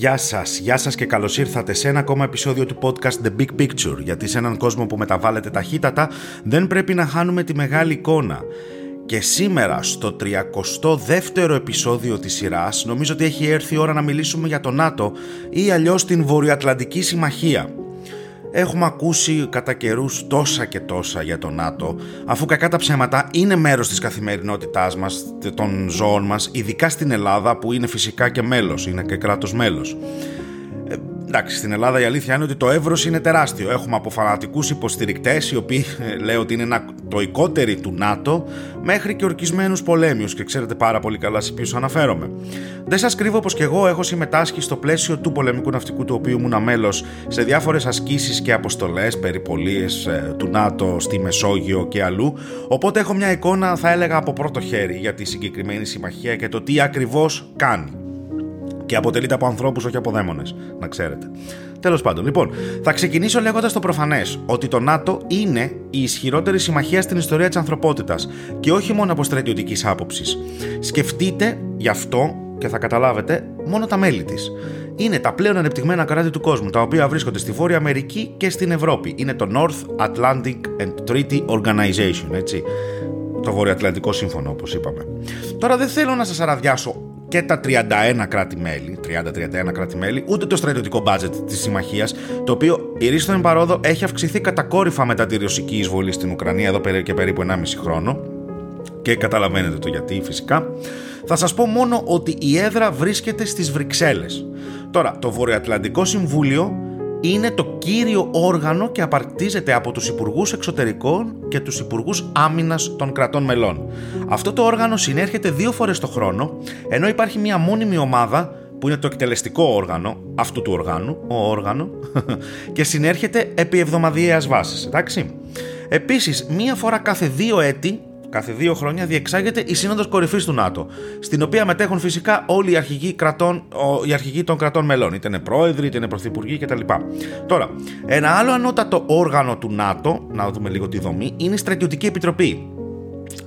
Γεια σας και καλώς ήρθατε σε ένα ακόμα επεισόδιο του podcast The Big Picture, γιατί σε έναν κόσμο που μεταβάλλεται ταχύτατα δεν πρέπει να χάνουμε τη μεγάλη εικόνα. Και σήμερα στο 32ο επεισόδιο της σειράς νομίζω ότι έχει έρθει η ώρα να μιλήσουμε για το ΝΑΤΟ ή αλλιώς την Βορειοατλαντική Συμμαχία. Έχουμε ακούσει κατά καιρούς τόσα και τόσα για το ΝΑΤΟ, αφού κακά τα ψέματα είναι μέρος της καθημερινότητάς μας, των ζώων μας, ειδικά στην Ελλάδα που είναι φυσικά και μέλος, είναι και κράτος μέλος. Εντάξει, στην Ελλάδα η αλήθεια είναι ότι το εύρος είναι τεράστιο. Έχουμε από φανατικούς υποστηρικτές, οι οποίοι λέω ότι είναι τοικότεροι του ΝΑΤΟ, μέχρι και ορκισμένους πολέμιους, και ξέρετε πάρα πολύ καλά σε ποιους αναφέρομαι. Δεν σας κρύβω πως και εγώ έχω συμμετάσχει στο πλαίσιο του πολεμικού ναυτικού, του οποίου ήμουν μέλος, σε διάφορες ασκήσεις και αποστολές, περιπολίες του ΝΑΤΟ στη Μεσόγειο και αλλού. Οπότε έχω μια εικόνα, θα έλεγα, από πρώτο χέρι για τη συγκεκριμένη συμμαχία και το τι ακριβώς κάνει. Και αποτελείται από ανθρώπους, όχι από δαίμονες, να ξέρετε. Τέλος πάντων, λοιπόν, θα ξεκινήσω λέγοντας το προφανές, ότι το ΝΑΤΟ είναι η ισχυρότερη συμμαχία στην ιστορία της ανθρωπότητας και όχι μόνο από στρατιωτικής άποψης. Σκεφτείτε γι' αυτό και θα καταλάβετε μόνο τα μέλη της. Είναι τα πλέον ανεπτυγμένα κράτη του κόσμου, τα οποία βρίσκονται στη Βόρεια Αμερική και στην Ευρώπη. Είναι το North Atlantic Treaty Organization, έτσι. Το Βορειοατλαντικό Σύμφωνο, όπως είπαμε. Τώρα δεν θέλω να σας αραδιάσω και τα 31 κράτη-μέλη, 30-31 κράτη-μέλη, ούτε το στρατιωτικό μπάτζετ της συμμαχίας, το οποίο ηρίστον εμπαρόδο έχει αυξηθεί κατακόρυφα μετά τη ρωσική εισβολή στην Ουκρανία εδώ και περίπου 1,5 χρόνο, και καταλαβαίνετε το γιατί φυσικά. Θα σας πω μόνο ότι η έδρα βρίσκεται στις Βρυξέλλες. Τώρα, το Βορειοατλαντικό Συμβούλιο είναι το κύριο όργανο και απαρτίζεται από τους Υπουργούς Εξωτερικών και τους Υπουργούς Άμυνας των κρατών μελών. Αυτό το όργανο συνέρχεται 2 φορές το χρόνο, ενώ υπάρχει μια μόνιμη ομάδα που είναι το εκτελεστικό όργανο αυτού του οργάνου, και συνέρχεται επί εβδομαδιαίας βάσης, εντάξει. Επίσης, 1 φορά κάθε 2 έτη, κάθε 2 χρόνια, διεξάγεται η Σύνοδος Κορυφής του ΝΑΤΟ, στην οποία μετέχουν φυσικά όλοι οι αρχηγοί των κρατών μελών, είτε είναι πρόεδροι, είτε είναι πρωθυπουργοί κτλ. Τώρα, ένα άλλο ανώτατο όργανο του ΝΑΤΟ, να δούμε λίγο τη δομή, είναι η Στρατιωτική Επιτροπή,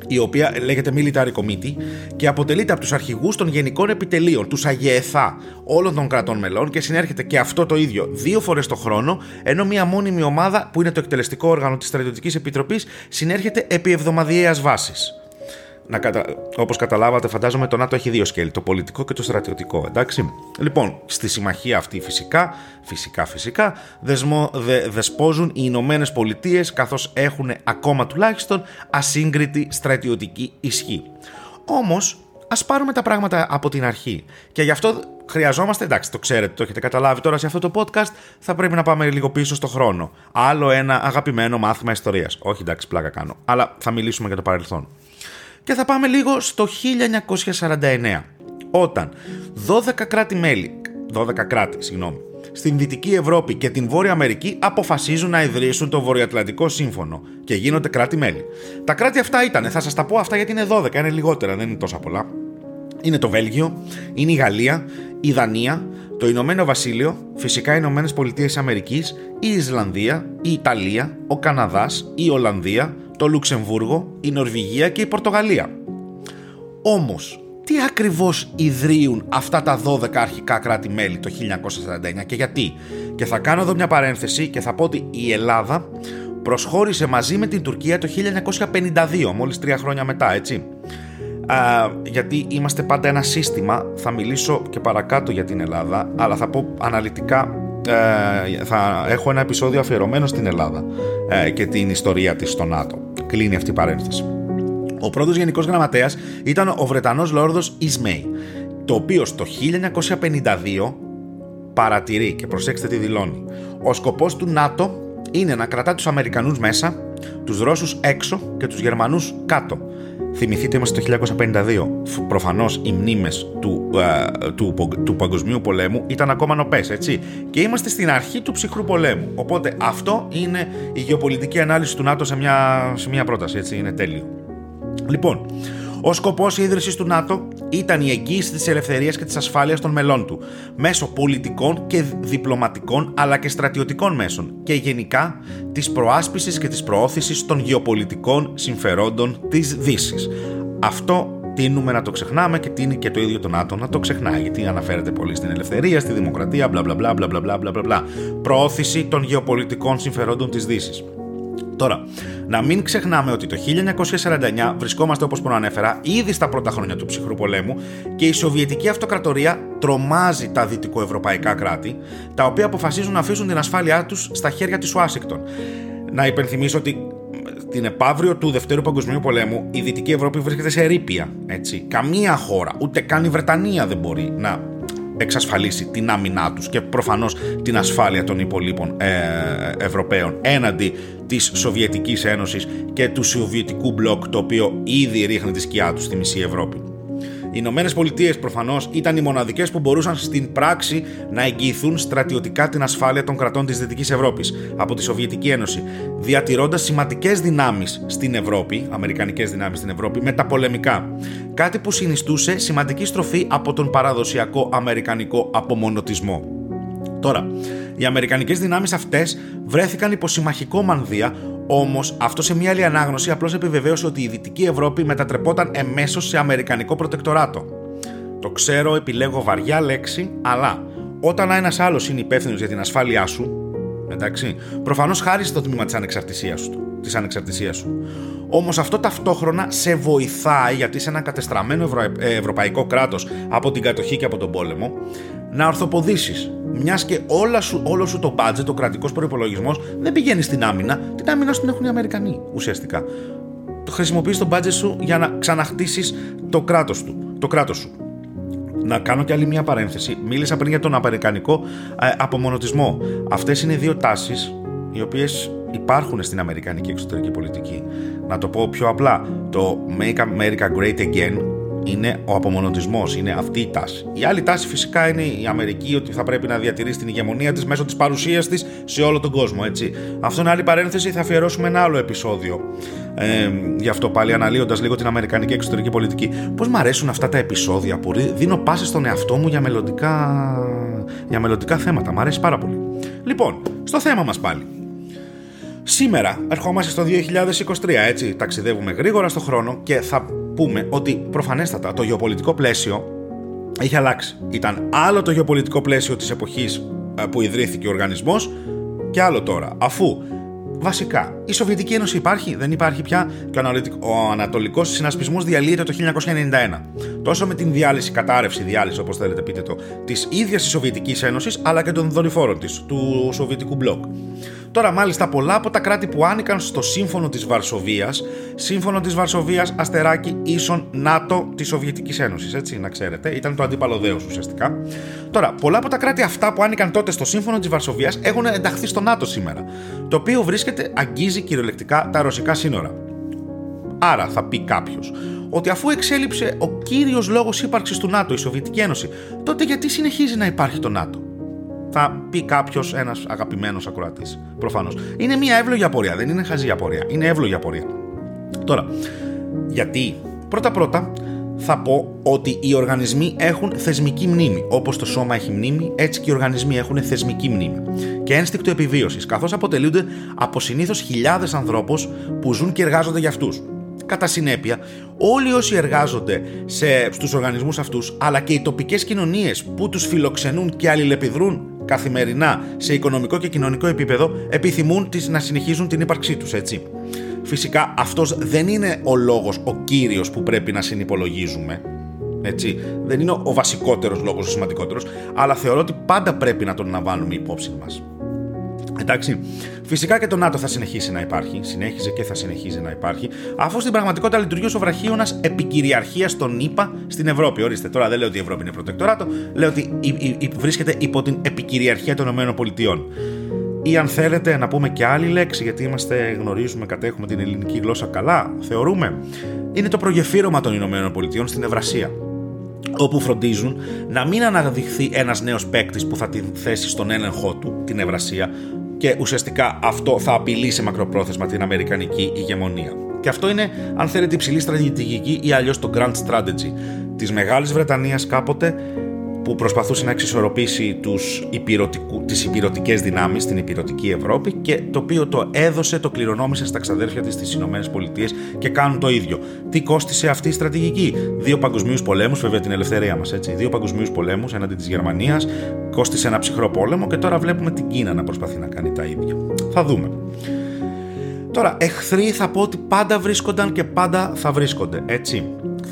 η οποία λέγεται Military Committee και αποτελείται από τους αρχηγούς των γενικών επιτελείων, τους ΑΓΕΘΑ όλων των κρατών μελών, και συνέρχεται και αυτό το ίδιο 2 φορές το χρόνο, ενώ μια μόνιμη ομάδα που είναι το εκτελεστικό όργανο της Στρατιωτικής Επιτροπής συνέρχεται επί εβδομαδιαίας βάσης. Όπως καταλάβατε, φαντάζομαι, το ΝΑΤΟ έχει 2 σκέλη, το πολιτικό και το στρατιωτικό, εντάξει. Λοιπόν, στη συμμαχία αυτή φυσικά, δεσπόζουν οι Ηνωμένες Πολιτείες, καθώς έχουν ακόμα τουλάχιστον ασύγκριτη στρατιωτική ισχύ. Όμως, ας πάρουμε τα πράγματα από την αρχή. Και γι' αυτό χρειαζόμαστε, εντάξει, το ξέρετε, το έχετε καταλάβει τώρα σε αυτό το podcast, θα πρέπει να πάμε λίγο πίσω στο χρόνο. Άλλο ένα αγαπημένο μάθημα ιστορίας. Όχι, εντάξει, πλάκα κάνω, αλλά θα μιλήσουμε για το παρελθόν. Και θα πάμε λίγο στο 1949, όταν 12 κράτη, στην Δυτική Ευρώπη και την Βόρεια Αμερική αποφασίζουν να ιδρύσουν το Βορειοατλαντικό Σύμφωνο και γίνονται κράτη-μέλη. Τα κράτη αυτά ήταν, θα σας τα πω αυτά γιατί είναι 12, είναι λιγότερα, δεν είναι τόσα πολλά. Είναι το Βέλγιο, είναι η Γαλλία, η Δανία, το Ηνωμένο Βασίλειο, φυσικά οι Ηνωμένες Πολιτείες Αμερικής, η Ισλανδία, η Ιταλία, ο Καναδάς, η Ολλανδία, το Λουξεμβούργο, η Νορβηγία και η Πορτογαλία. Όμως, τι ακριβώς ιδρύουν αυτά τα 12 αρχικά κράτη-μέλη το 1949 και γιατί? Και θα κάνω εδώ μια παρένθεση και θα πω ότι η Ελλάδα προσχώρησε μαζί με την Τουρκία το 1952, μόλις 3 χρόνια μετά, έτσι. Γιατί είμαστε πάντα ένα σύστημα, θα μιλήσω και παρακάτω για την Ελλάδα, αλλά θα πω αναλυτικά, θα έχω ένα επεισόδιο αφιερωμένο στην Ελλάδα και την ιστορία της στο ΝΑΤΟ. Κλείνει αυτή η παρένθεση. Ο πρώτος γενικός γραμματέας ήταν ο Βρετανός Λόρδος Ισμέη, το οποίο το 1952 παρατηρεί, και προσέξτε τι δηλώνει: ο σκοπός του ΝΑΤΟ είναι να κρατά τους Αμερικανούς μέσα, τους Ρώσους έξω και τους Γερμανούς κάτω. Θυμηθείτε, είμαστε το 1952. Προφανώς οι μνήμες του Παγκοσμίου Πολέμου ήταν ακόμα νοπές, έτσι. Και είμαστε στην αρχή του ψυχρού πολέμου. Οπότε αυτό είναι η γεωπολιτική ανάλυση του ΝΑΤΟ σε μια πρόταση, έτσι. Είναι τέλειο. Λοιπόν, ο σκοπός ίδρυσης του ΝΑΤΟ ήταν η εγγύηση της ελευθερίας και της ασφάλειας των μελών του, μέσω πολιτικών και διπλωματικών αλλά και στρατιωτικών μέσων, και γενικά της προάσπισης και της προώθησης των γεωπολιτικών συμφερόντων της Δύσης. Αυτό τείνουμε να το ξεχνάμε και τείνει και το ίδιο το ΝΑΤΟ να το ξεχνάει, γιατί αναφέρεται πολύ στην ελευθερία, στη δημοκρατία, μπλα μπλα μπλα μπλα μπλα μπλα. Προώθηση των γεωπολιτικών συμφερόντων της Δύσης. Τώρα, να μην ξεχνάμε ότι το 1949 βρισκόμαστε, όπως προανέφερα, ήδη στα πρώτα χρόνια του ψυχρού πολέμου και η Σοβιετική Αυτοκρατορία τρομάζει τα δυτικοευρωπαϊκά κράτη, τα οποία αποφασίζουν να αφήσουν την ασφάλειά τους στα χέρια της Ουάσιγκτον. Να υπενθυμίσω ότι την επαύριο του Δευτέρου Παγκοσμίου Πολέμου η Δυτική Ευρώπη βρίσκεται σε ερείπια. Καμία χώρα, ούτε καν η Βρετανία, δεν μπορεί να εξασφαλίσει την άμυνά τους και προφανώς την ασφάλεια των υπολείπων Ευρωπαίων έναντι της Σοβιετικής Ένωσης και του Σοβιετικού Μπλοκ, το οποίο ήδη ρίχνει τη σκιά του στη μισή Ευρώπη. Οι Ηνωμένες Πολιτείες προφανώς ήταν οι μοναδικές που μπορούσαν στην πράξη να εγγυηθούν στρατιωτικά την ασφάλεια των κρατών της Δυτικής Ευρώπης από τη Σοβιετική Ένωση, διατηρώντας σημαντικές δυνάμεις στην Ευρώπη, αμερικανικές δυνάμεις στην Ευρώπη, μεταπολεμικά. Κάτι που συνιστούσε σημαντική στροφή από τον παραδοσιακό αμερικανικό απομονωτισμό. Τώρα, οι αμερικανικές δυνάμεις αυτές βρέθηκαν υπό συμμαχικό μανδύα. Όμως, αυτό σε μια άλλη ανάγνωση απλώς επιβεβαίωσε ότι η Δυτική Ευρώπη μετατρεπόταν εμέσως σε αμερικανικό προτεκτοράτο. Το ξέρω, επιλέγω βαριά λέξη, αλλά όταν ένας άλλος είναι υπεύθυνος για την ασφάλειά σου, εντάξει, προφανώς χάρισε το τμήμα της ανεξαρτησίας του. Όμως αυτό ταυτόχρονα σε βοηθάει, γιατί σε ένα κατεστραμμένο ευρωπαϊκό κράτος από την κατοχή και από τον πόλεμο, να ορθοποδήσεις. Μιας και όλο σου το budget, ο κρατικός προϋπολογισμός, δεν πηγαίνει στην άμυνα. Την άμυνα σου την έχουν οι Αμερικανοί ουσιαστικά. Χρησιμοποιείς το budget σου για να ξαναχτίσεις το κράτος του, το κράτος σου. Να κάνω και άλλη μια παρένθεση. Μίλησα πριν για τον αμερικανικό απομονωτισμό. Αυτές είναι δύο τάσεις οι οποίες υπάρχουν στην αμερικανική εξωτερική πολιτική. Να το πω πιο απλά. Το Make America Great Again είναι ο απομονωτισμός, είναι αυτή η τάση. Η άλλη τάση φυσικά είναι η Αμερική, ότι θα πρέπει να διατηρήσει την ηγεμονία της μέσω της παρουσίας της σε όλο τον κόσμο, έτσι. Αυτό είναι άλλη παρένθεση, θα αφιερώσουμε ένα άλλο επεισόδιο γι' αυτό, πάλι αναλύοντας λίγο την αμερικανική εξωτερική πολιτική. Πώς μ' αρέσουν αυτά τα επεισόδια που δίνω πάσες στον εαυτό μου για μελλοντικά θέματα. Μ' αρέσει πάρα πολύ. Λοιπόν, στο θέμα μας πάλι. Σήμερα ερχόμαστε στο 2023, έτσι, ταξιδεύουμε γρήγορα στο χρόνο και θα πούμε ότι προφανέστατα το γεωπολιτικό πλαίσιο έχει αλλάξει. Ήταν άλλο το γεωπολιτικό πλαίσιο της εποχής που ιδρύθηκε ο οργανισμός και άλλο τώρα, αφού βασικά η Σοβιετική Ένωση υπάρχει, δεν υπάρχει πια και ο Ανατολικός Συνασπισμός διαλύεται το 1991. Τόσο με την διάλυση, κατάρρευση, διάλυση όπως θέλετε πείτε το, της ίδιας της Σοβιετικής Ένωσης αλλά και των δορυφόρων της, του Σοβιετικού Μπλοκ. Τώρα μάλιστα πολλά από τα κράτη που άνοικαν στο Σύμφωνο της Βαρσοβίας, αστεράκι ίσον ΝΑΤΟ της Σοβιετικής Ένωσης, έτσι να ξέρετε, ήταν το αντίπαλο δέος ουσιαστικά. Τώρα πολλά από τα κράτη αυτά που άνοικαν τότε στο Σύμφωνο της Βαρσοβίας έχουν ενταχθεί στο ΝΑΤΟ σήμερα, το οποίο αγγίζει κυριολεκτικά τα ρωσικά σύνορα. Άρα θα πει κάποιος ότι αφού εξέλιψε ο κύριος λόγος ύπαρξης του ΝΑΤΟ, η Σοβιετική Ένωση, τότε γιατί συνεχίζει να υπάρχει το ΝΑΤΟ. Θα πει κάποιος, ένας αγαπημένος ακροατής, προφανώς. Είναι μια εύλογη απορία, δεν είναι χαζή απορία. Είναι εύλογη απορία. Τώρα, γιατί πρώτα-πρώτα θα πω ότι οι οργανισμοί έχουν θεσμική μνήμη. Όπως το σώμα έχει μνήμη, έτσι και οι οργανισμοί έχουν θεσμική μνήμη και ένστικτο επιβίωσης, καθώς αποτελούνται από συνήθως χιλιάδες ανθρώπους που ζουν και εργάζονται για αυτούς. Κατά συνέπεια, όλοι όσοι εργάζονται στους οργανισμούς αυτούς, αλλά και οι τοπικές κοινωνίες που τους φιλοξενούν και αλληλεπιδρούν καθημερινά σε οικονομικό και κοινωνικό επίπεδο, επιθυμούν να συνεχίζουν την ύπαρξή τους, έτσι. Φυσικά αυτός δεν είναι ο λόγος, ο κύριος που πρέπει να συνυπολογίζουμε, έτσι. Δεν είναι ο βασικότερος λόγος, ο σημαντικότερος, αλλά θεωρώ ότι πάντα πρέπει να τον λαμβάνουμε υπόψη μας. Εντάξει, φυσικά και το ΝΑΤΟ θα συνεχίσει να υπάρχει, συνέχιζε και θα συνεχίζει να υπάρχει, αφού στην πραγματικότητα λειτουργεί ως ο βραχίωνας επικυριαρχίας των ΗΠΑ στην Ευρώπη. Ορίστε, τώρα δεν λέω ότι η Ευρώπη είναι προτεκτοράτο, λέω ότι βρίσκεται υπό την επικυριαρχία των ΗΠΑ. Ή αν θέλετε να πούμε και άλλη λέξη, γιατί γνωρίζουμε, κατέχουμε την ελληνική γλώσσα καλά, θεωρούμε, είναι το προγεφύρωμα των ΗΠΑ στην Ευρασία, όπου φροντίζουν να μην αναδειχθεί ένας νέος παίκτης που θα την θέσει στον έλεγχό του, την Ευρασία, και ουσιαστικά αυτό θα απειλήσει μακροπρόθεσμα την αμερικανική ηγεμονία. Και αυτό είναι, αν θέλετε, υψηλή στρατηγική ή αλλιώς το Grand Strategy της Μεγάλης Βρετανίας κάποτε, που προσπαθούσε να εξισορροπήσει τις ηπειρωτικές δυνάμεις στην ηπειρωτική Ευρώπη και το οποίο το έδωσε, το κληρονόμησε στα ξαδέρφια της στις Ηνωμένες Πολιτείες και κάνουν το ίδιο. Τι κόστισε αυτή η στρατηγική? 2 παγκοσμίους πολέμους, βέβαια την ελευθερία μας, έτσι. 2 παγκοσμίους πολέμους εναντί της Γερμανίας, κόστισε ένα ψυχρό πόλεμο και τώρα βλέπουμε την Κίνα να προσπαθεί να κάνει τα ίδια. Θα δούμε. Τώρα, εχθροί θα πω ότι πάντα βρίσκονταν και πάντα θα βρίσκονται, έτσι.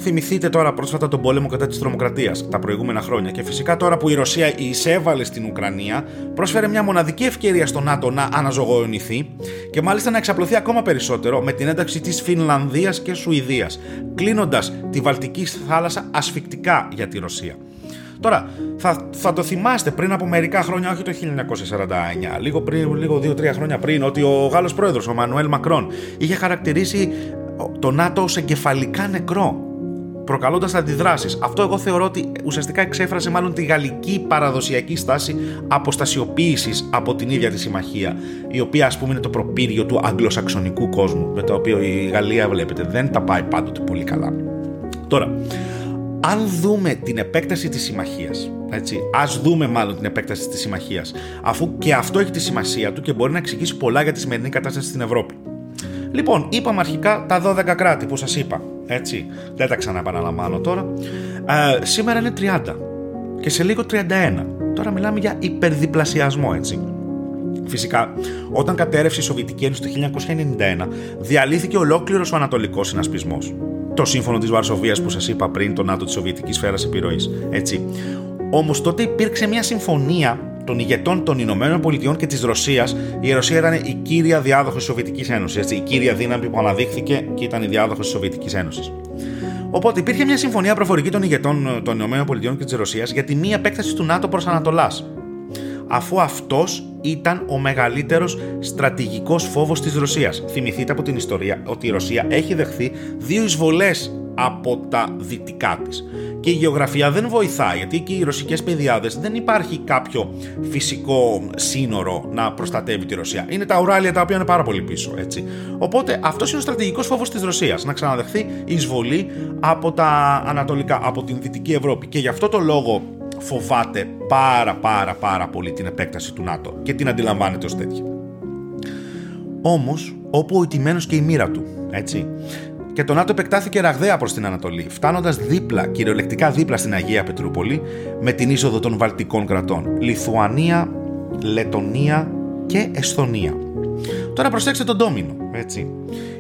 Θυμηθείτε τώρα πρόσφατα τον πόλεμο κατά της τρομοκρατίας τα προηγούμενα χρόνια και φυσικά τώρα που η Ρωσία εισέβαλε στην Ουκρανία πρόσφερε μια μοναδική ευκαιρία στο ΝΑΤΟ να αναζωογονηθεί και μάλιστα να εξαπλωθεί ακόμα περισσότερο με την ένταξη της Φινλανδίας και Σουηδίας, κλείνοντας τη Βαλτική Θάλασσα ασφυκτικά για τη Ρωσία. Τώρα, θα το θυμάστε πριν από μερικά χρόνια, όχι το 1949, λίγο 2-3 χρόνια πριν, ότι ο Γάλλος πρόεδρος, ο Μανουέλ Μακρόν, είχε χαρακτηρίσει το ΝΑΤΟ ως εγκεφαλικά νεκρό, προκαλώντας αντιδράσεις. Αυτό εγώ θεωρώ ότι ουσιαστικά εξέφρασε μάλλον τη γαλλική παραδοσιακή στάση αποστασιοποίησης από την ίδια τη συμμαχία, η οποία ας πούμε είναι το προπύργιο του αγγλοσαξονικού κόσμου, με το οποίο η Γαλλία βλέπετε δεν τα πάει πάντοτε πολύ καλά. Τώρα, αν δούμε την επέκταση της συμμαχίας, έτσι, ας δούμε μάλλον την επέκταση της συμμαχίας, αφού και αυτό έχει τη σημασία του και μπορεί να εξηγήσει πολλά για τη σημερινή κατάσταση στην Ευρώπη. Λοιπόν, είπαμε αρχικά τα 12 κράτη που σας είπα, έτσι, δεν τα ξαναεπαναλαμβάνω τώρα. Σήμερα είναι 30 και σε λίγο 31. Τώρα μιλάμε για υπερδιπλασιασμό, έτσι. Φυσικά, όταν κατέρευσε η Σοβιετική Ένωση το 1991, διαλύθηκε ολόκληρος ο Ανατολικός Συνασπισμός. Το Σύμφωνο της Βαρσοβίας που σας είπα πριν, το ΝΑΤΟ της Σοβιετικής Σφαίρας Επιρροής, έτσι. Όμως τότε υπήρξε μια συμφωνία των ηγετών των Ηνωμένων Πολιτειών και της Ρωσίας. Η Ρωσία ήταν η κύρια διάδοχος της Σοβιετικής Ένωσης, έτσι, η κύρια δύναμη που αναδείχθηκε και ήταν η διάδοχος της Σοβιετικής Ένωσης. Οπότε υπήρχε μια συμφωνία προφορική των ηγετών των Ηνωμένων Πολιτειών και της Ρωσίας για τη μη επέκταση του ΝΑΤΟ προς Ανατολάς, αφού αυτός ήταν ο μεγαλύτερος στρατηγικός φόβος της Ρωσίας. Θυμηθείτε από την ιστορία ότι η Ρωσία έχει δεχθεί 2 εισβολές από τα δυτικά της. Και η γεωγραφία δεν βοηθάει, γιατί και οι ρωσικές πεδιάδες δεν υπάρχει κάποιο φυσικό σύνορο να προστατεύει τη Ρωσία. Είναι τα Ουράλια τα οποία είναι πάρα πολύ πίσω, έτσι. Οπότε αυτός είναι ο στρατηγικός φόβος της Ρωσίας, να ξαναδεχθεί εισβολή από τα ανατολικά, από την Δυτική Ευρώπη. Και γι' αυτό το λόγο φοβάται πάρα πολύ την επέκταση του ΝΑΤΟ και την αντιλαμβάνεται ως τέτοια. Όμως, όπου ο ηττημένος και η μοίρα του, έτσι. Και το ΝΑΤΟ επεκτάθηκε ραγδαία προς την Ανατολή, φτάνοντας δίπλα, κυριολεκτικά δίπλα στην Αγία Πετρούπολη, με την είσοδο των Βαλτικών κρατών, Λιθουανία, Λετονία και Εσθονία. Τώρα προσέξτε τον ντόμινο, έτσι.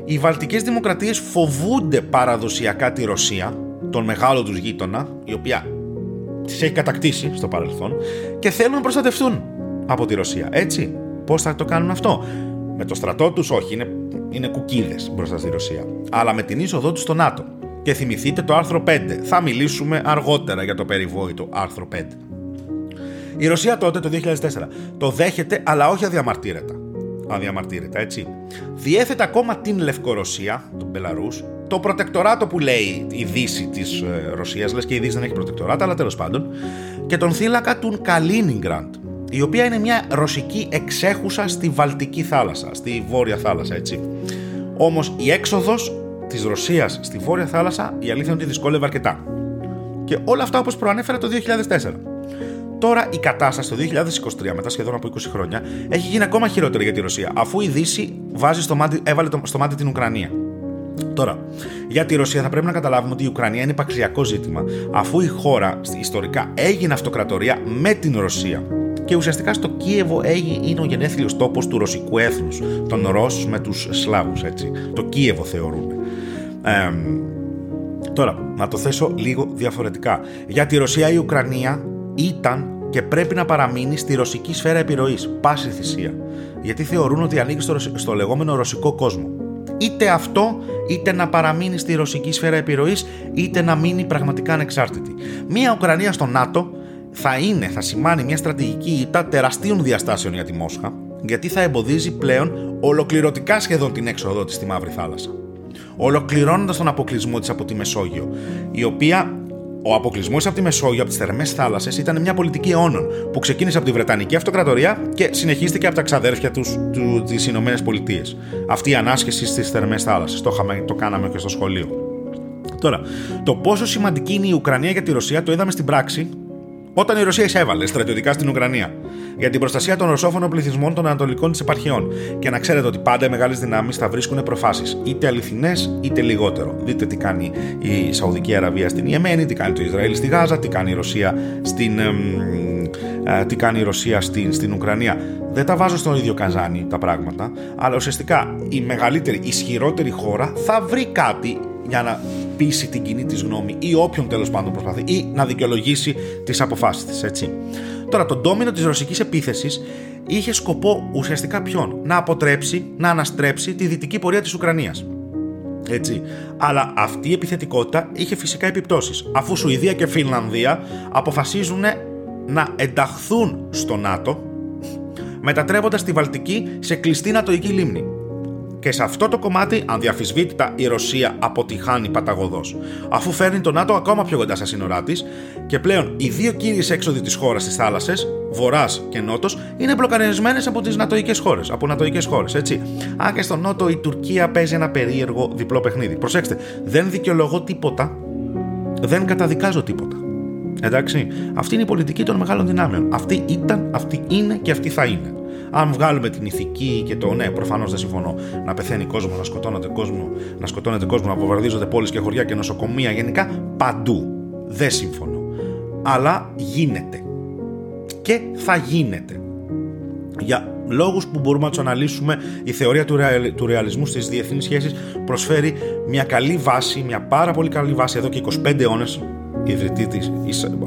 Οι βαλτικές δημοκρατίες φοβούνται παραδοσιακά τη Ρωσία, τον μεγάλο τους γείτονα, η οποία τις έχει κατακτήσει στο παρελθόν, και θέλουν να προστατευτούν από τη Ρωσία, έτσι. Πώς θα το κάνουν αυτό? Με το στρατό τους? Όχι, είναι κουκίδες μπροστά στη Ρωσία. Αλλά με την είσοδό τους στο ΝΑΤΟ. Και θυμηθείτε το άρθρο 5. Θα μιλήσουμε αργότερα για το περιβόητο άρθρο 5. Η Ρωσία τότε, το 2004, το δέχεται, αλλά όχι αδιαμαρτύρετα. Αδιαμαρτύρετα, έτσι. Διέθετε ακόμα την Λευκορωσία, τον Μπελαρούς, το προτεκτοράτο που λέει η Δύση της Ρωσίας, λες και η Δύση δεν έχει προτεκτοράτα, αλλά τέλος πάντων, και τον θύλακα του Καλίνιγκραντ, η οποία είναι μια ρωσική εξέχουσα στη Βαλτική θάλασσα, στη Βόρεια θάλασσα, έτσι. Όμως η έξοδος της Ρωσίας στη Βόρεια θάλασσα, η αλήθεια είναι ότι δυσκόλευε αρκετά. Και όλα αυτά, όπως προανέφερα, το 2004. Τώρα η κατάσταση το 2023, μετά σχεδόν από 20 χρόνια, έχει γίνει ακόμα χειρότερη για τη Ρωσία, αφού η Δύση έβαλε στο μάτι την Ουκρανία. Τώρα, για τη Ρωσία θα πρέπει να καταλάβουμε ότι η Ουκρανία είναι υπαρξιακό ζήτημα, αφού η χώρα ιστορικά έγινε αυτοκρατορία με την Ρωσία. Και ουσιαστικά στο Κίεβο είναι ο γενέθλιος τόπος του ρωσικού έθνους, των Ρώσους με τους Σλάβους, έτσι. Το Κίεβο θεωρούμε. Τώρα, να το θέσω λίγο διαφορετικά. Για τη Ρωσία η Ουκρανία ήταν και πρέπει να παραμείνει στη ρωσική σφαίρα επιρροής, πάση θυσία. Γιατί θεωρούν ότι ανήκει στο λεγόμενο ρωσικό κόσμο. Είτε αυτό, είτε να παραμείνει στη ρωσική σφαίρα επιρροής, είτε να μείνει πραγματικά ανεξάρτητη. Μία Ουκρανία στο ΝΑΤΟ θα σημάνει μια στρατηγική ήττα τεραστίων διαστάσεων για τη Μόσχα, γιατί θα εμποδίζει πλέον ολοκληρωτικά σχεδόν την έξοδό της στη Μαύρη Θάλασσα, ολοκληρώνοντας τον αποκλεισμό της από τη Μεσόγειο, η οποία... Ο αποκλεισμός από τη Μεσόγειο, από τις θερμές θάλασσες, ήταν μια πολιτική αιώνων που ξεκίνησε από τη Βρετανική Αυτοκρατορία και συνεχίστηκε από τα ξαδέρφια της Ηνωμένες Πολιτείες. Αυτή η ανάσχεση στις θερμές θάλασσες. Το κάναμε και στο σχολείο. Τώρα, το πόσο σημαντική είναι η Ουκρανία για τη Ρωσία το είδαμε στην πράξη όταν η Ρωσία εισέβαλε στρατιωτικά στην Ουκρανία για την προστασία των ρωσόφωνων πληθυσμών των ανατολικών της επαρχιών. Και να ξέρετε ότι πάντα οι μεγάλες δυνάμεις θα βρίσκουν προφάσεις, είτε αληθινές είτε λιγότερο. Δείτε τι κάνει η Σαουδική Αραβία στην Ιεμένη, τι κάνει το Ισραήλ στη Γάζα, τι κάνει η Ρωσία στην Ουκρανία. Δεν τα βάζω στον ίδιο καζάνι τα πράγματα, αλλά ουσιαστικά η μεγαλύτερη, ισχυρότερη χώρα θα βρει κάτι για να πείσει την κοινή της γνώμη ή όποιον τέλος πάντων προσπαθεί ή να δικαιολογήσει τις αποφάσεις της, έτσι. Τώρα, το ντόμινο της ρωσικής επίθεσης είχε σκοπό ουσιαστικά ποιον? Να αποτρέψει, να αναστρέψει τη δυτική πορεία της Ουκρανίας. Έτσι. Αλλά αυτή η επιθετικότητα είχε φυσικά επιπτώσεις, αφού Σουηδία και Φινλανδία αποφασίζουν να ενταχθούν στο ΝΑΤΟ, μετατρέποντας τη Βαλτική σε κλειστή νατοϊκή λίμνη. Και σε αυτό το κομμάτι, αδιαφυσβήτητα, η Ρωσία αποτυχάνει παταγωδώς, αφού φέρνει το ΝΑΤΟ ακόμα πιο κοντά στα σύνορά της και πλέον οι δύο κύριες έξοδοι της χώρας στις θάλασσες, Βορράς και Νότος, είναι μπλοκαρισμένες από τις νατοϊκές χώρες. Έτσι. Αν και στο Νότο η Τουρκία παίζει ένα περίεργο διπλό παιχνίδι. Προσέξτε, δεν δικαιολογώ τίποτα, δεν καταδικάζω τίποτα. Εντάξει, αυτή είναι η πολιτική των μεγάλων δυνάμεων. Αυτή ήταν, αυτή είναι και αυτή θα είναι. Αν βγάλουμε την ηθική και το ναι, προφανώς δεν συμφωνώ να πεθαίνει κόσμο, να σκοτώνεται κόσμο, να βομβαρδίζονται πόλεις και χωριά και νοσοκομεία, γενικά παντού. Δεν συμφωνώ. Αλλά γίνεται. Και θα γίνεται. Για λόγους που μπορούμε να τους αναλύσουμε, η θεωρία του ρεαλισμού στις διεθνείς σχέσεις προσφέρει μια καλή βάση, μια πάρα πολύ καλή βάση εδώ και 25 αιώνες.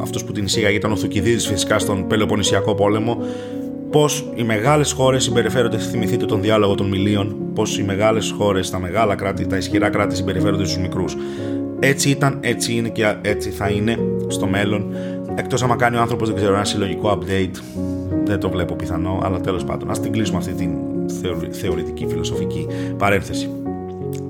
Αυτός που την εισήγαγε ήταν ο Θουκυδίδης φυσικά στον Πελοποννησιακό πόλεμο. Πώς οι μεγάλες χώρες συμπεριφέρονται, θυμηθείτε τον διάλογο των Μιλίων, πώς οι μεγάλες χώρες, τα μεγάλα κράτη, τα ισχυρά κράτη συμπεριφέρονται στους μικρούς. Έτσι ήταν, έτσι είναι και έτσι θα είναι στο μέλλον. Εκτός άμα κάνει ο άνθρωπος, δεν ξέρω, ένα συλλογικό update. Δεν το βλέπω πιθανό, αλλά τέλος πάντων, ας την κλείσουμε αυτή την θεωρητική, φιλοσοφική παρένθεση.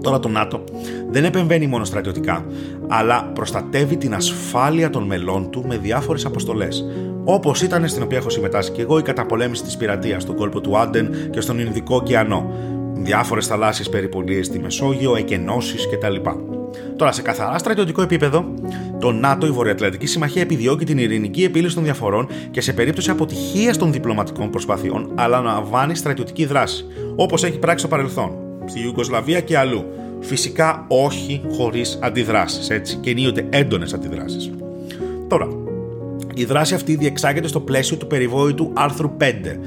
Τώρα το ΝΑΤΟ δεν επεμβαίνει μόνο στρατιωτικά, αλλά προστατεύει την ασφάλεια των μελών του με διάφορες αποστολές. Όπως ήταν, στην οποία έχω συμμετάσχει και εγώ, η καταπολέμηση της πειρατείας στον κόλπο του Άντεν και στον Ινδικό ωκεανό. Διάφορες θαλάσσιες περιπολίες στη Μεσόγειο, εκενώσεις κτλ. Τώρα, σε καθαρά στρατιωτικό επίπεδο, το ΝΑΤΟ, η Βορειοατλαντική Συμμαχία, επιδιώκει την ειρηνική επίλυση των διαφορών και σε περίπτωση αποτυχίας των διπλωματικών προσπαθειών, αλλά αναλαμβάνει στρατιωτική δράση, όπως έχει πράξει στο παρελθόν, στη Ιουγκοσλαβία και αλλού. Φυσικά όχι χωρίς αντιδράσεις, έτσι, και ενίοτε έντονες αντιδράσεις. Τώρα, η δράση αυτή διεξάγεται στο πλαίσιο του περιβόητου άρθρου 5.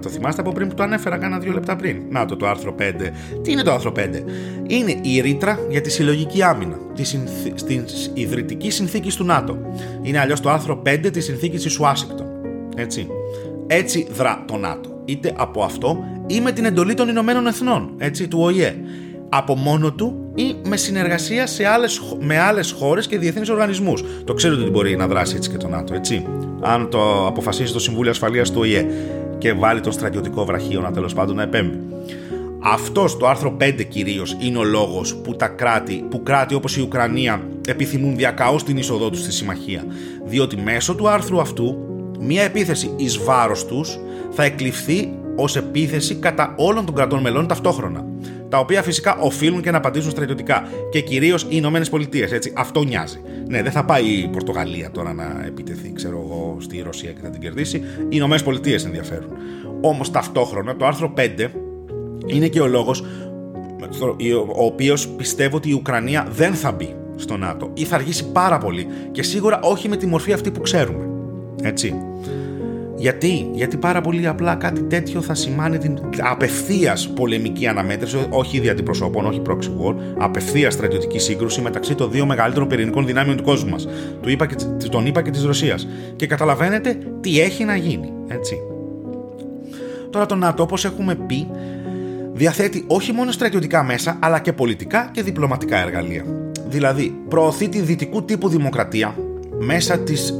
Το θυμάστε από πριν που το ανέφερα κάνα 2 λεπτά πριν. Να το άρθρο 5. Τι είναι το άρθρο 5? Είναι η ρήτρα για τη συλλογική άμυνα της ιδρυτικής συνθήκης του ΝΑΤΟ. Είναι αλλιώς το άρθρο 5 της συνθήκης της Ουάσιγκτον. Έτσι δρά το ΝΑΤΟ. Είτε από αυτό ή με την εντολή των Ηνωμένων Εθνών, έτσι, του ΟΗΕ. Από μόνο του ή με συνεργασία με άλλες χώρες και διεθνείς οργανισμούς. Το ξέρετε ότι μπορεί να δράσει έτσι και το ΝΑΤΟ, έτσι. Αν το αποφασίσει το Συμβούλιο Ασφαλείας του ΟΗΕ και βάλει τον στρατιωτικό βραχίωνα, τέλος πάντων, να επέμβει. Αυτό το άρθρο 5 κυρίως είναι ο λόγος που τα κράτη, όπως η Ουκρανία, επιθυμούν διακαώς την είσοδό τους στη συμμαχία. Διότι μέσω του άρθρου αυτού, μια επίθεση εις βάρος τους θα εκλειφθεί ως επίθεση κατά όλων των κρατών μελών ταυτόχρονα. Τα οποία φυσικά οφείλουν και να απαντήσουν στρατιωτικά. Και κυρίως οι Ηνωμένες Πολιτείες, έτσι. Αυτό νοιάζει. Ναι, δεν θα πάει η Πορτογαλία τώρα να επιτεθεί, ξέρω εγώ, στη Ρωσία και να την κερδίσει. Οι Ηνωμένες Πολιτείες ενδιαφέρουν. Όμως ταυτόχρονα το άρθρο 5 είναι και ο λόγος ο οποίος πιστεύω ότι η Ουκρανία δεν θα μπει στο ΝΑΤΟ ή θα αργήσει πάρα πολύ. Και σίγουρα όχι με τη μορφή αυτή που ξέρουμε. Έτσι. Γιατί πάρα πολύ απλά κάτι τέτοιο θα σημάνει την απευθείας πολεμική αναμέτρηση, όχι δια αντιπροσώπων, όχι proxy war, απευθείας στρατιωτική σύγκρουση μεταξύ των δύο μεγαλύτερων πυρηνικών δυνάμεων του κόσμου μας, τον ΗΠΑ και της Ρωσίας. Και καταλαβαίνετε τι έχει να γίνει, έτσι. Τώρα το ΝΑΤΟ, όπως έχουμε πει, διαθέτει όχι μόνο στρατιωτικά μέσα, αλλά και πολιτικά και διπλωματικά εργαλεία. Δηλαδή, προωθεί τη δυτικού τύπου δημοκρατία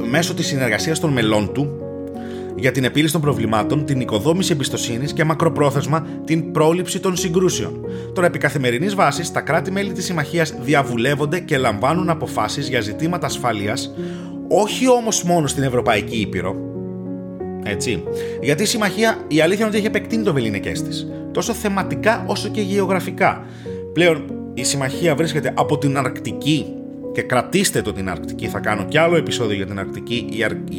μέσω της συνεργασίας των μελών του, για την επίλυση των προβλημάτων, την οικοδόμηση εμπιστοσύνης και μακροπρόθεσμα την πρόληψη των συγκρούσεων. Τώρα, επί καθημερινής βάσης, τα κράτη-μέλη της συμμαχίας διαβουλεύονται και λαμβάνουν αποφάσεις για ζητήματα ασφαλείας, όχι όμως μόνο στην Ευρωπαϊκή Ήπειρο. Έτσι. Γιατί η συμμαχία, η αλήθεια είναι ότι έχει επεκτείνει το βεληνικές της, τόσο θεματικά όσο και γεωγραφικά. Πλέον, η συμμαχία βρίσκεται από την Αρκτική και κρατήστε το την Αρκτική, θα κάνω κι άλλο επεισόδιο για την Αρκτική.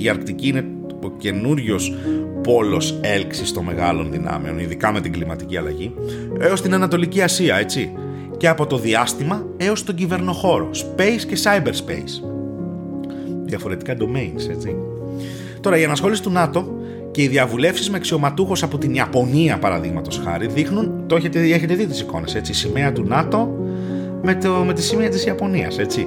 Η Αρκτική είναι ο καινούριος πόλος έλξης των μεγάλων δυνάμεων, ειδικά με την κλιματική αλλαγή, έως την Ανατολική Ασία, έτσι, και από το διάστημα έως τον κυβερνοχώρο, space και cyberspace, διαφορετικά domains, έτσι. Τώρα, η ανασχόληση του ΝΑΤΟ και οι διαβουλεύσεις με αξιωματούχους από την Ιαπωνία, παραδείγματος χάρη, δείχνουν, το έχετε δει τις εικόνες, έτσι, η σημαία του ΝΑΤΟ με τη σημαία της Ιαπωνίας, έτσι.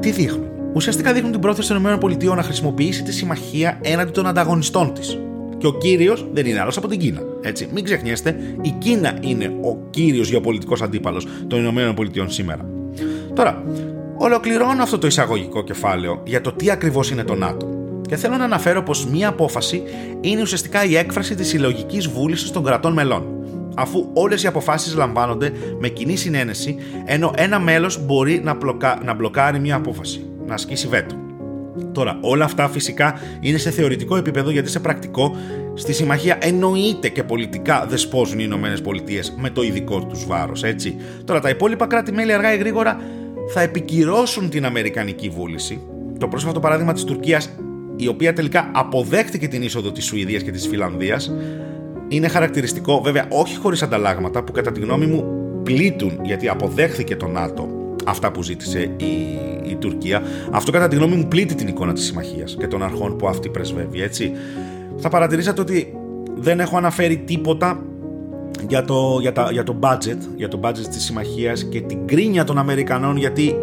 Τι δείχνουν? Ουσιαστικά δείχνουν την πρόθεση των ΗΠΑ να χρησιμοποιήσει τη συμμαχία έναντι των ανταγωνιστών της. Και ο κύριος δεν είναι άλλος από την Κίνα. Έτσι, μην ξεχνιέστε, η Κίνα είναι ο κύριος γεωπολιτικός αντίπαλος των ΗΠΑ σήμερα. Τώρα, ολοκληρώνω αυτό το εισαγωγικό κεφάλαιο για το τι ακριβώς είναι το ΝΑΤΟ. Και θέλω να αναφέρω πως μία απόφαση είναι ουσιαστικά η έκφραση της συλλογικής βούλησης των κρατών μελών, αφού όλες οι αποφάσεις λαμβάνονται με κοινή συνένεση, ενώ ένα μέλος μπορεί να μπλοκάρει μία απόφαση, να ασκήσει βέτο. Τώρα, όλα αυτά φυσικά είναι σε θεωρητικό επίπεδο, γιατί σε πρακτικό στη συμμαχία εννοείται και πολιτικά δεσπόζουν οι Ηνωμένες Πολιτείες με το ειδικό τους βάρος, έτσι. Τώρα, τα υπόλοιπα κράτη-μέλη αργά ή γρήγορα θα επικυρώσουν την αμερικανική βούληση. Το πρόσφατο παράδειγμα της Τουρκίας, η οποία τελικά αποδέχτηκε την είσοδο της Σουηδίας και της Φινλανδίας, είναι χαρακτηριστικό, βέβαια όχι χωρίς ανταλλάγματα, που κατά τη γνώμη μου πλήττουν, γιατί αποδέχθηκε το ΝΑΤΟ αυτά που ζήτησε η Τουρκία. Αυτό κατά τη γνώμη μου πλήττει την εικόνα της συμμαχίας και των αρχών που αυτή πρεσβεύει, έτσι. Θα παρατηρήσατε ότι δεν έχω αναφέρει τίποτα για το budget της συμμαχίας και την κρίνια των Αμερικανών, γιατί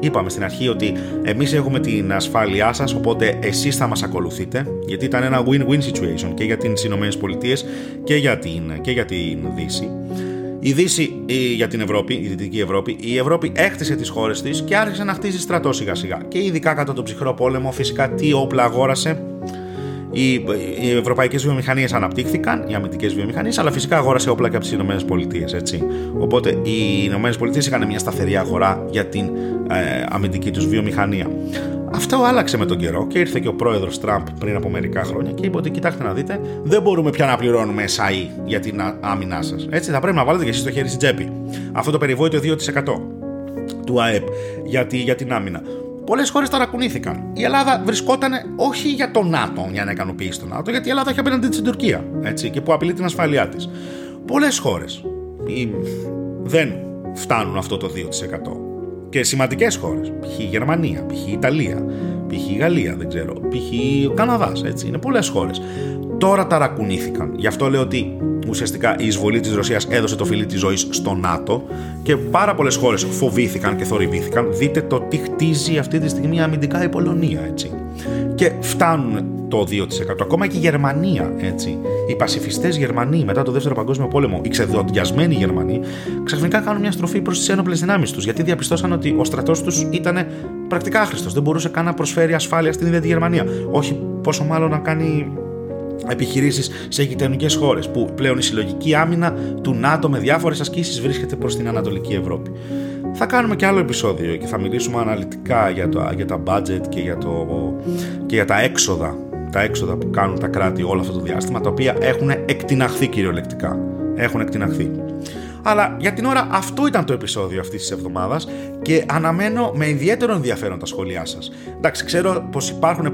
είπαμε στην αρχή ότι εμείς έχουμε την ασφάλειά σας, οπότε εσείς θα μας ακολουθείτε, γιατί ήταν ένα win-win situation και για τις Ηνωμένες Πολιτείες και για την Δύση. Η Δύση για την Ευρώπη, η Δυτική Ευρώπη, η Ευρώπη έκτισε τις χώρες της και άρχισε να χτίζει στρατό σιγά σιγά. Και ειδικά κατά τον ψυχρό πόλεμο, φυσικά τι όπλα αγόρασε? Οι ευρωπαϊκές βιομηχανίες αναπτύχθηκαν, οι αμυντικές βιομηχανίες, αλλά φυσικά αγόρασε όπλα και από τις Ηνωμένες Πολιτείες, έτσι. Οπότε οι Ηνωμένες Πολιτείες είχαν μια σταθερή αγορά για την αμυντική τους βιομηχανία. Αυτό άλλαξε με τον καιρό και ήρθε και ο πρόεδρος Τραμπ πριν από μερικά χρόνια και είπε ότι κοιτάξτε να δείτε, δεν μπορούμε πια να πληρώνουμε SAE για την άμυνά σας. Έτσι, θα πρέπει να βάλετε και εσείς το χέρι στην τσέπη. Αυτό το περιβόητο 2% του ΑΕΠ για την άμυνα. Πολλές χώρες ταρακουνήθηκαν. Η Ελλάδα βρισκόταν όχι για το ΝΑΤΟ, για να ικανοποιήσει το ΝΑΤΟ, γιατί η Ελλάδα έχει απέναντι στην Τουρκία, έτσι, και που απειλεί την ασφαλειά της. Πολλές χώρες δεν φτάνουν αυτό το 2%. Και σημαντικές χώρες, π.χ. η Γερμανία, π.χ. η Ιταλία, π.χ. η Γαλλία, δεν ξέρω, π.χ. ο Καναδάς, έτσι. Είναι πολλές χώρες. Τώρα ταρακουνήθηκαν. Γι' αυτό λέω ότι ουσιαστικά η εισβολή της Ρωσίας έδωσε το φυλί της ζωής στο ΝΑΤΟ και πάρα πολλές χώρες φοβήθηκαν και θορυβήθηκαν. Δείτε το τι χτίζει αυτή τη στιγμή αμυντικά η Πολωνία, έτσι. Και φτάνουν το 2%. Ακόμα και η Γερμανία, έτσι. Οι πασιφιστές Γερμανοί μετά το Δεύτερο Παγκόσμιο Πόλεμο, οι ξεδοντιασμένοι Γερμανοί, ξαφνικά κάνουν μια στροφή προς τις ένοπλες δυνάμεις τους, γιατί διαπιστώσαν ότι ο στρατός τους ήταν πρακτικά άχρηστος. Δεν μπορούσε καν να προσφέρει ασφάλεια στην ίδια τη Γερμανία. Όχι πόσο μάλλον να κάνει επιχειρήσεις σε γειτονικές χώρες, που πλέον η συλλογική άμυνα του ΝΑΤΟ με διάφορες ασκήσεις βρίσκεται προς την Ανατολική Ευρώπη. Θα κάνουμε και άλλο επεισόδιο και θα μιλήσουμε αναλυτικά για τα budget και για τα έξοδα, που κάνουν τα κράτη όλο αυτό το διάστημα, τα οποία έχουν εκτιναχθεί κυριολεκτικά. Έχουν εκτιναχθεί. Αλλά για την ώρα αυτό ήταν το επεισόδιο αυτής της εβδομάδας και αναμένω με ιδιαίτερο ενδιαφέρον τα σχόλιά σας. Εντάξει, ξέρω πως υπάρχουν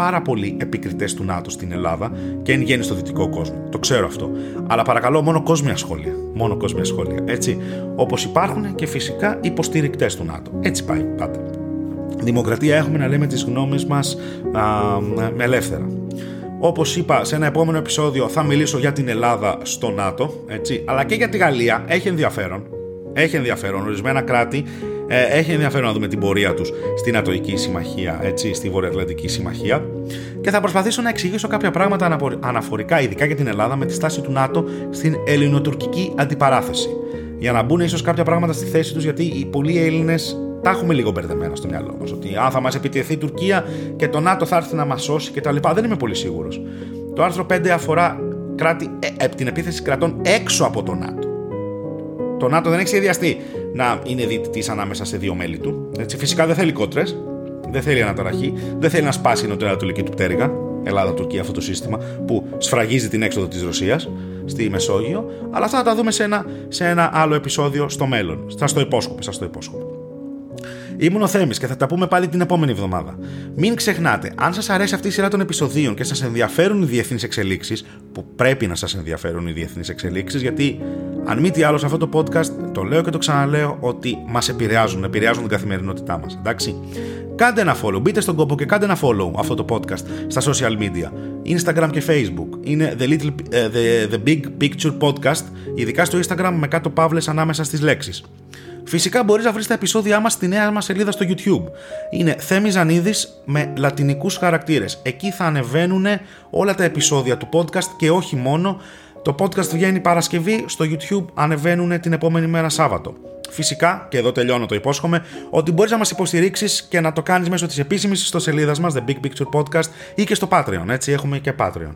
πάρα πολλοί επικριτές του ΝΑΤΟ στην Ελλάδα και εν γέννη στο δυτικό κόσμο. Το ξέρω αυτό. Αλλά παρακαλώ, μόνο κόσμια σχόλια. Μόνο κόσμια σχόλια, έτσι. Όπως υπάρχουν και φυσικά υποστηρικτές του ΝΑΤΟ. Έτσι πάει πάντα. Δημοκρατία έχουμε να λέμε τις γνώμες μας ελεύθερα. Όπως είπα, σε ένα επόμενο επεισόδιο θα μιλήσω για την Ελλάδα στο ΝΑΤΟ, έτσι, αλλά και για τη Γαλλία. Έχει ενδιαφέρον. Ορισμένα κράτη έχει ενδιαφέρον να δούμε την πορεία τους στην Ατοϊκή Συμμαχία, έτσι, στη Βορειοατλαντική Συμμαχία. Και θα προσπαθήσω να εξηγήσω κάποια πράγματα αναφορικά, ειδικά για την Ελλάδα, με τη στάση του ΝΑΤΟ στην ελληνοτουρκική αντιπαράθεση. Για να μπουν ίσως κάποια πράγματα στη θέση τους, γιατί οι πολλοί Έλληνες τα έχουμε λίγο μπερδεμένα στο μυαλό μας. Ότι θα μας επιτεθεί η Τουρκία και το ΝΑΤΟ θα έρθει να μας σώσει κτλ. Δεν είμαι πολύ σίγουρος. Το άρθρο 5 αφορά την επίθεση κρατών έξω από το ΝΑΤΟ. Το ΝΑΤΟ δεν έχει σχεδιαστεί να είναι διαιτητής ανάμεσα σε δύο μέλη του. Έτσι, φυσικά δεν θέλει κότρες, δεν θέλει αναταραχή, δεν θέλει να σπάσει η νοτιοανατολική του πτέρυγα, Ελλάδα-Τουρκία, αυτό το σύστημα που σφραγίζει την έξοδο της Ρωσίας στη Μεσόγειο. Αλλά αυτά θα τα δούμε σε ένα άλλο επεισόδιο στο μέλλον. Σας το υπόσχομαι. Ήμουν ο Θέμης και θα τα πούμε πάλι την επόμενη εβδομάδα. Μην ξεχνάτε, αν σας αρέσει αυτή η σειρά των επεισοδίων και σας ενδιαφέρουν οι διεθνείς εξελίξεις, που πρέπει να σας ενδιαφέρουν οι διεθνείς εξελίξεις, γιατί αν μη τι άλλο σε αυτό το podcast το λέω και το ξαναλέω ότι μας επηρεάζουν την καθημερινότητά μας. Εντάξει. Κάντε ένα follow, μπείτε στον κόπο και κάντε ένα follow αυτό το podcast στα social media, Instagram και Facebook. Είναι The Big Picture Podcast, ειδικά στο Instagram με κάτω παύλες ανάμεσα στις λέξεις. Φυσικά μπορείς να βρεις τα επεισόδια μας στη νέα μας σελίδα στο YouTube. Είναι Θέμης Ζανίδης με λατινικούς χαρακτήρες. Εκεί θα ανεβαίνουν όλα τα επεισόδια του podcast και όχι μόνο. Το podcast βγαίνει Παρασκευή, στο YouTube ανεβαίνουν την επόμενη μέρα Σάββατο. Φυσικά, και εδώ τελειώνω, το υπόσχομαι, ότι μπορείς να μας υποστηρίξεις και να το κάνεις μέσω της επίσημης ιστοσελίδας μας, The Big Picture Podcast, ή και στο Patreon, έτσι έχουμε και Patreon.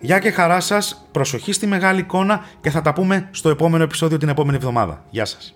Γεια και χαρά σας, προσοχή στη μεγάλη εικόνα και θα τα πούμε στο επόμενο επεισόδιο την επόμενη εβδομάδα. Γεια σας.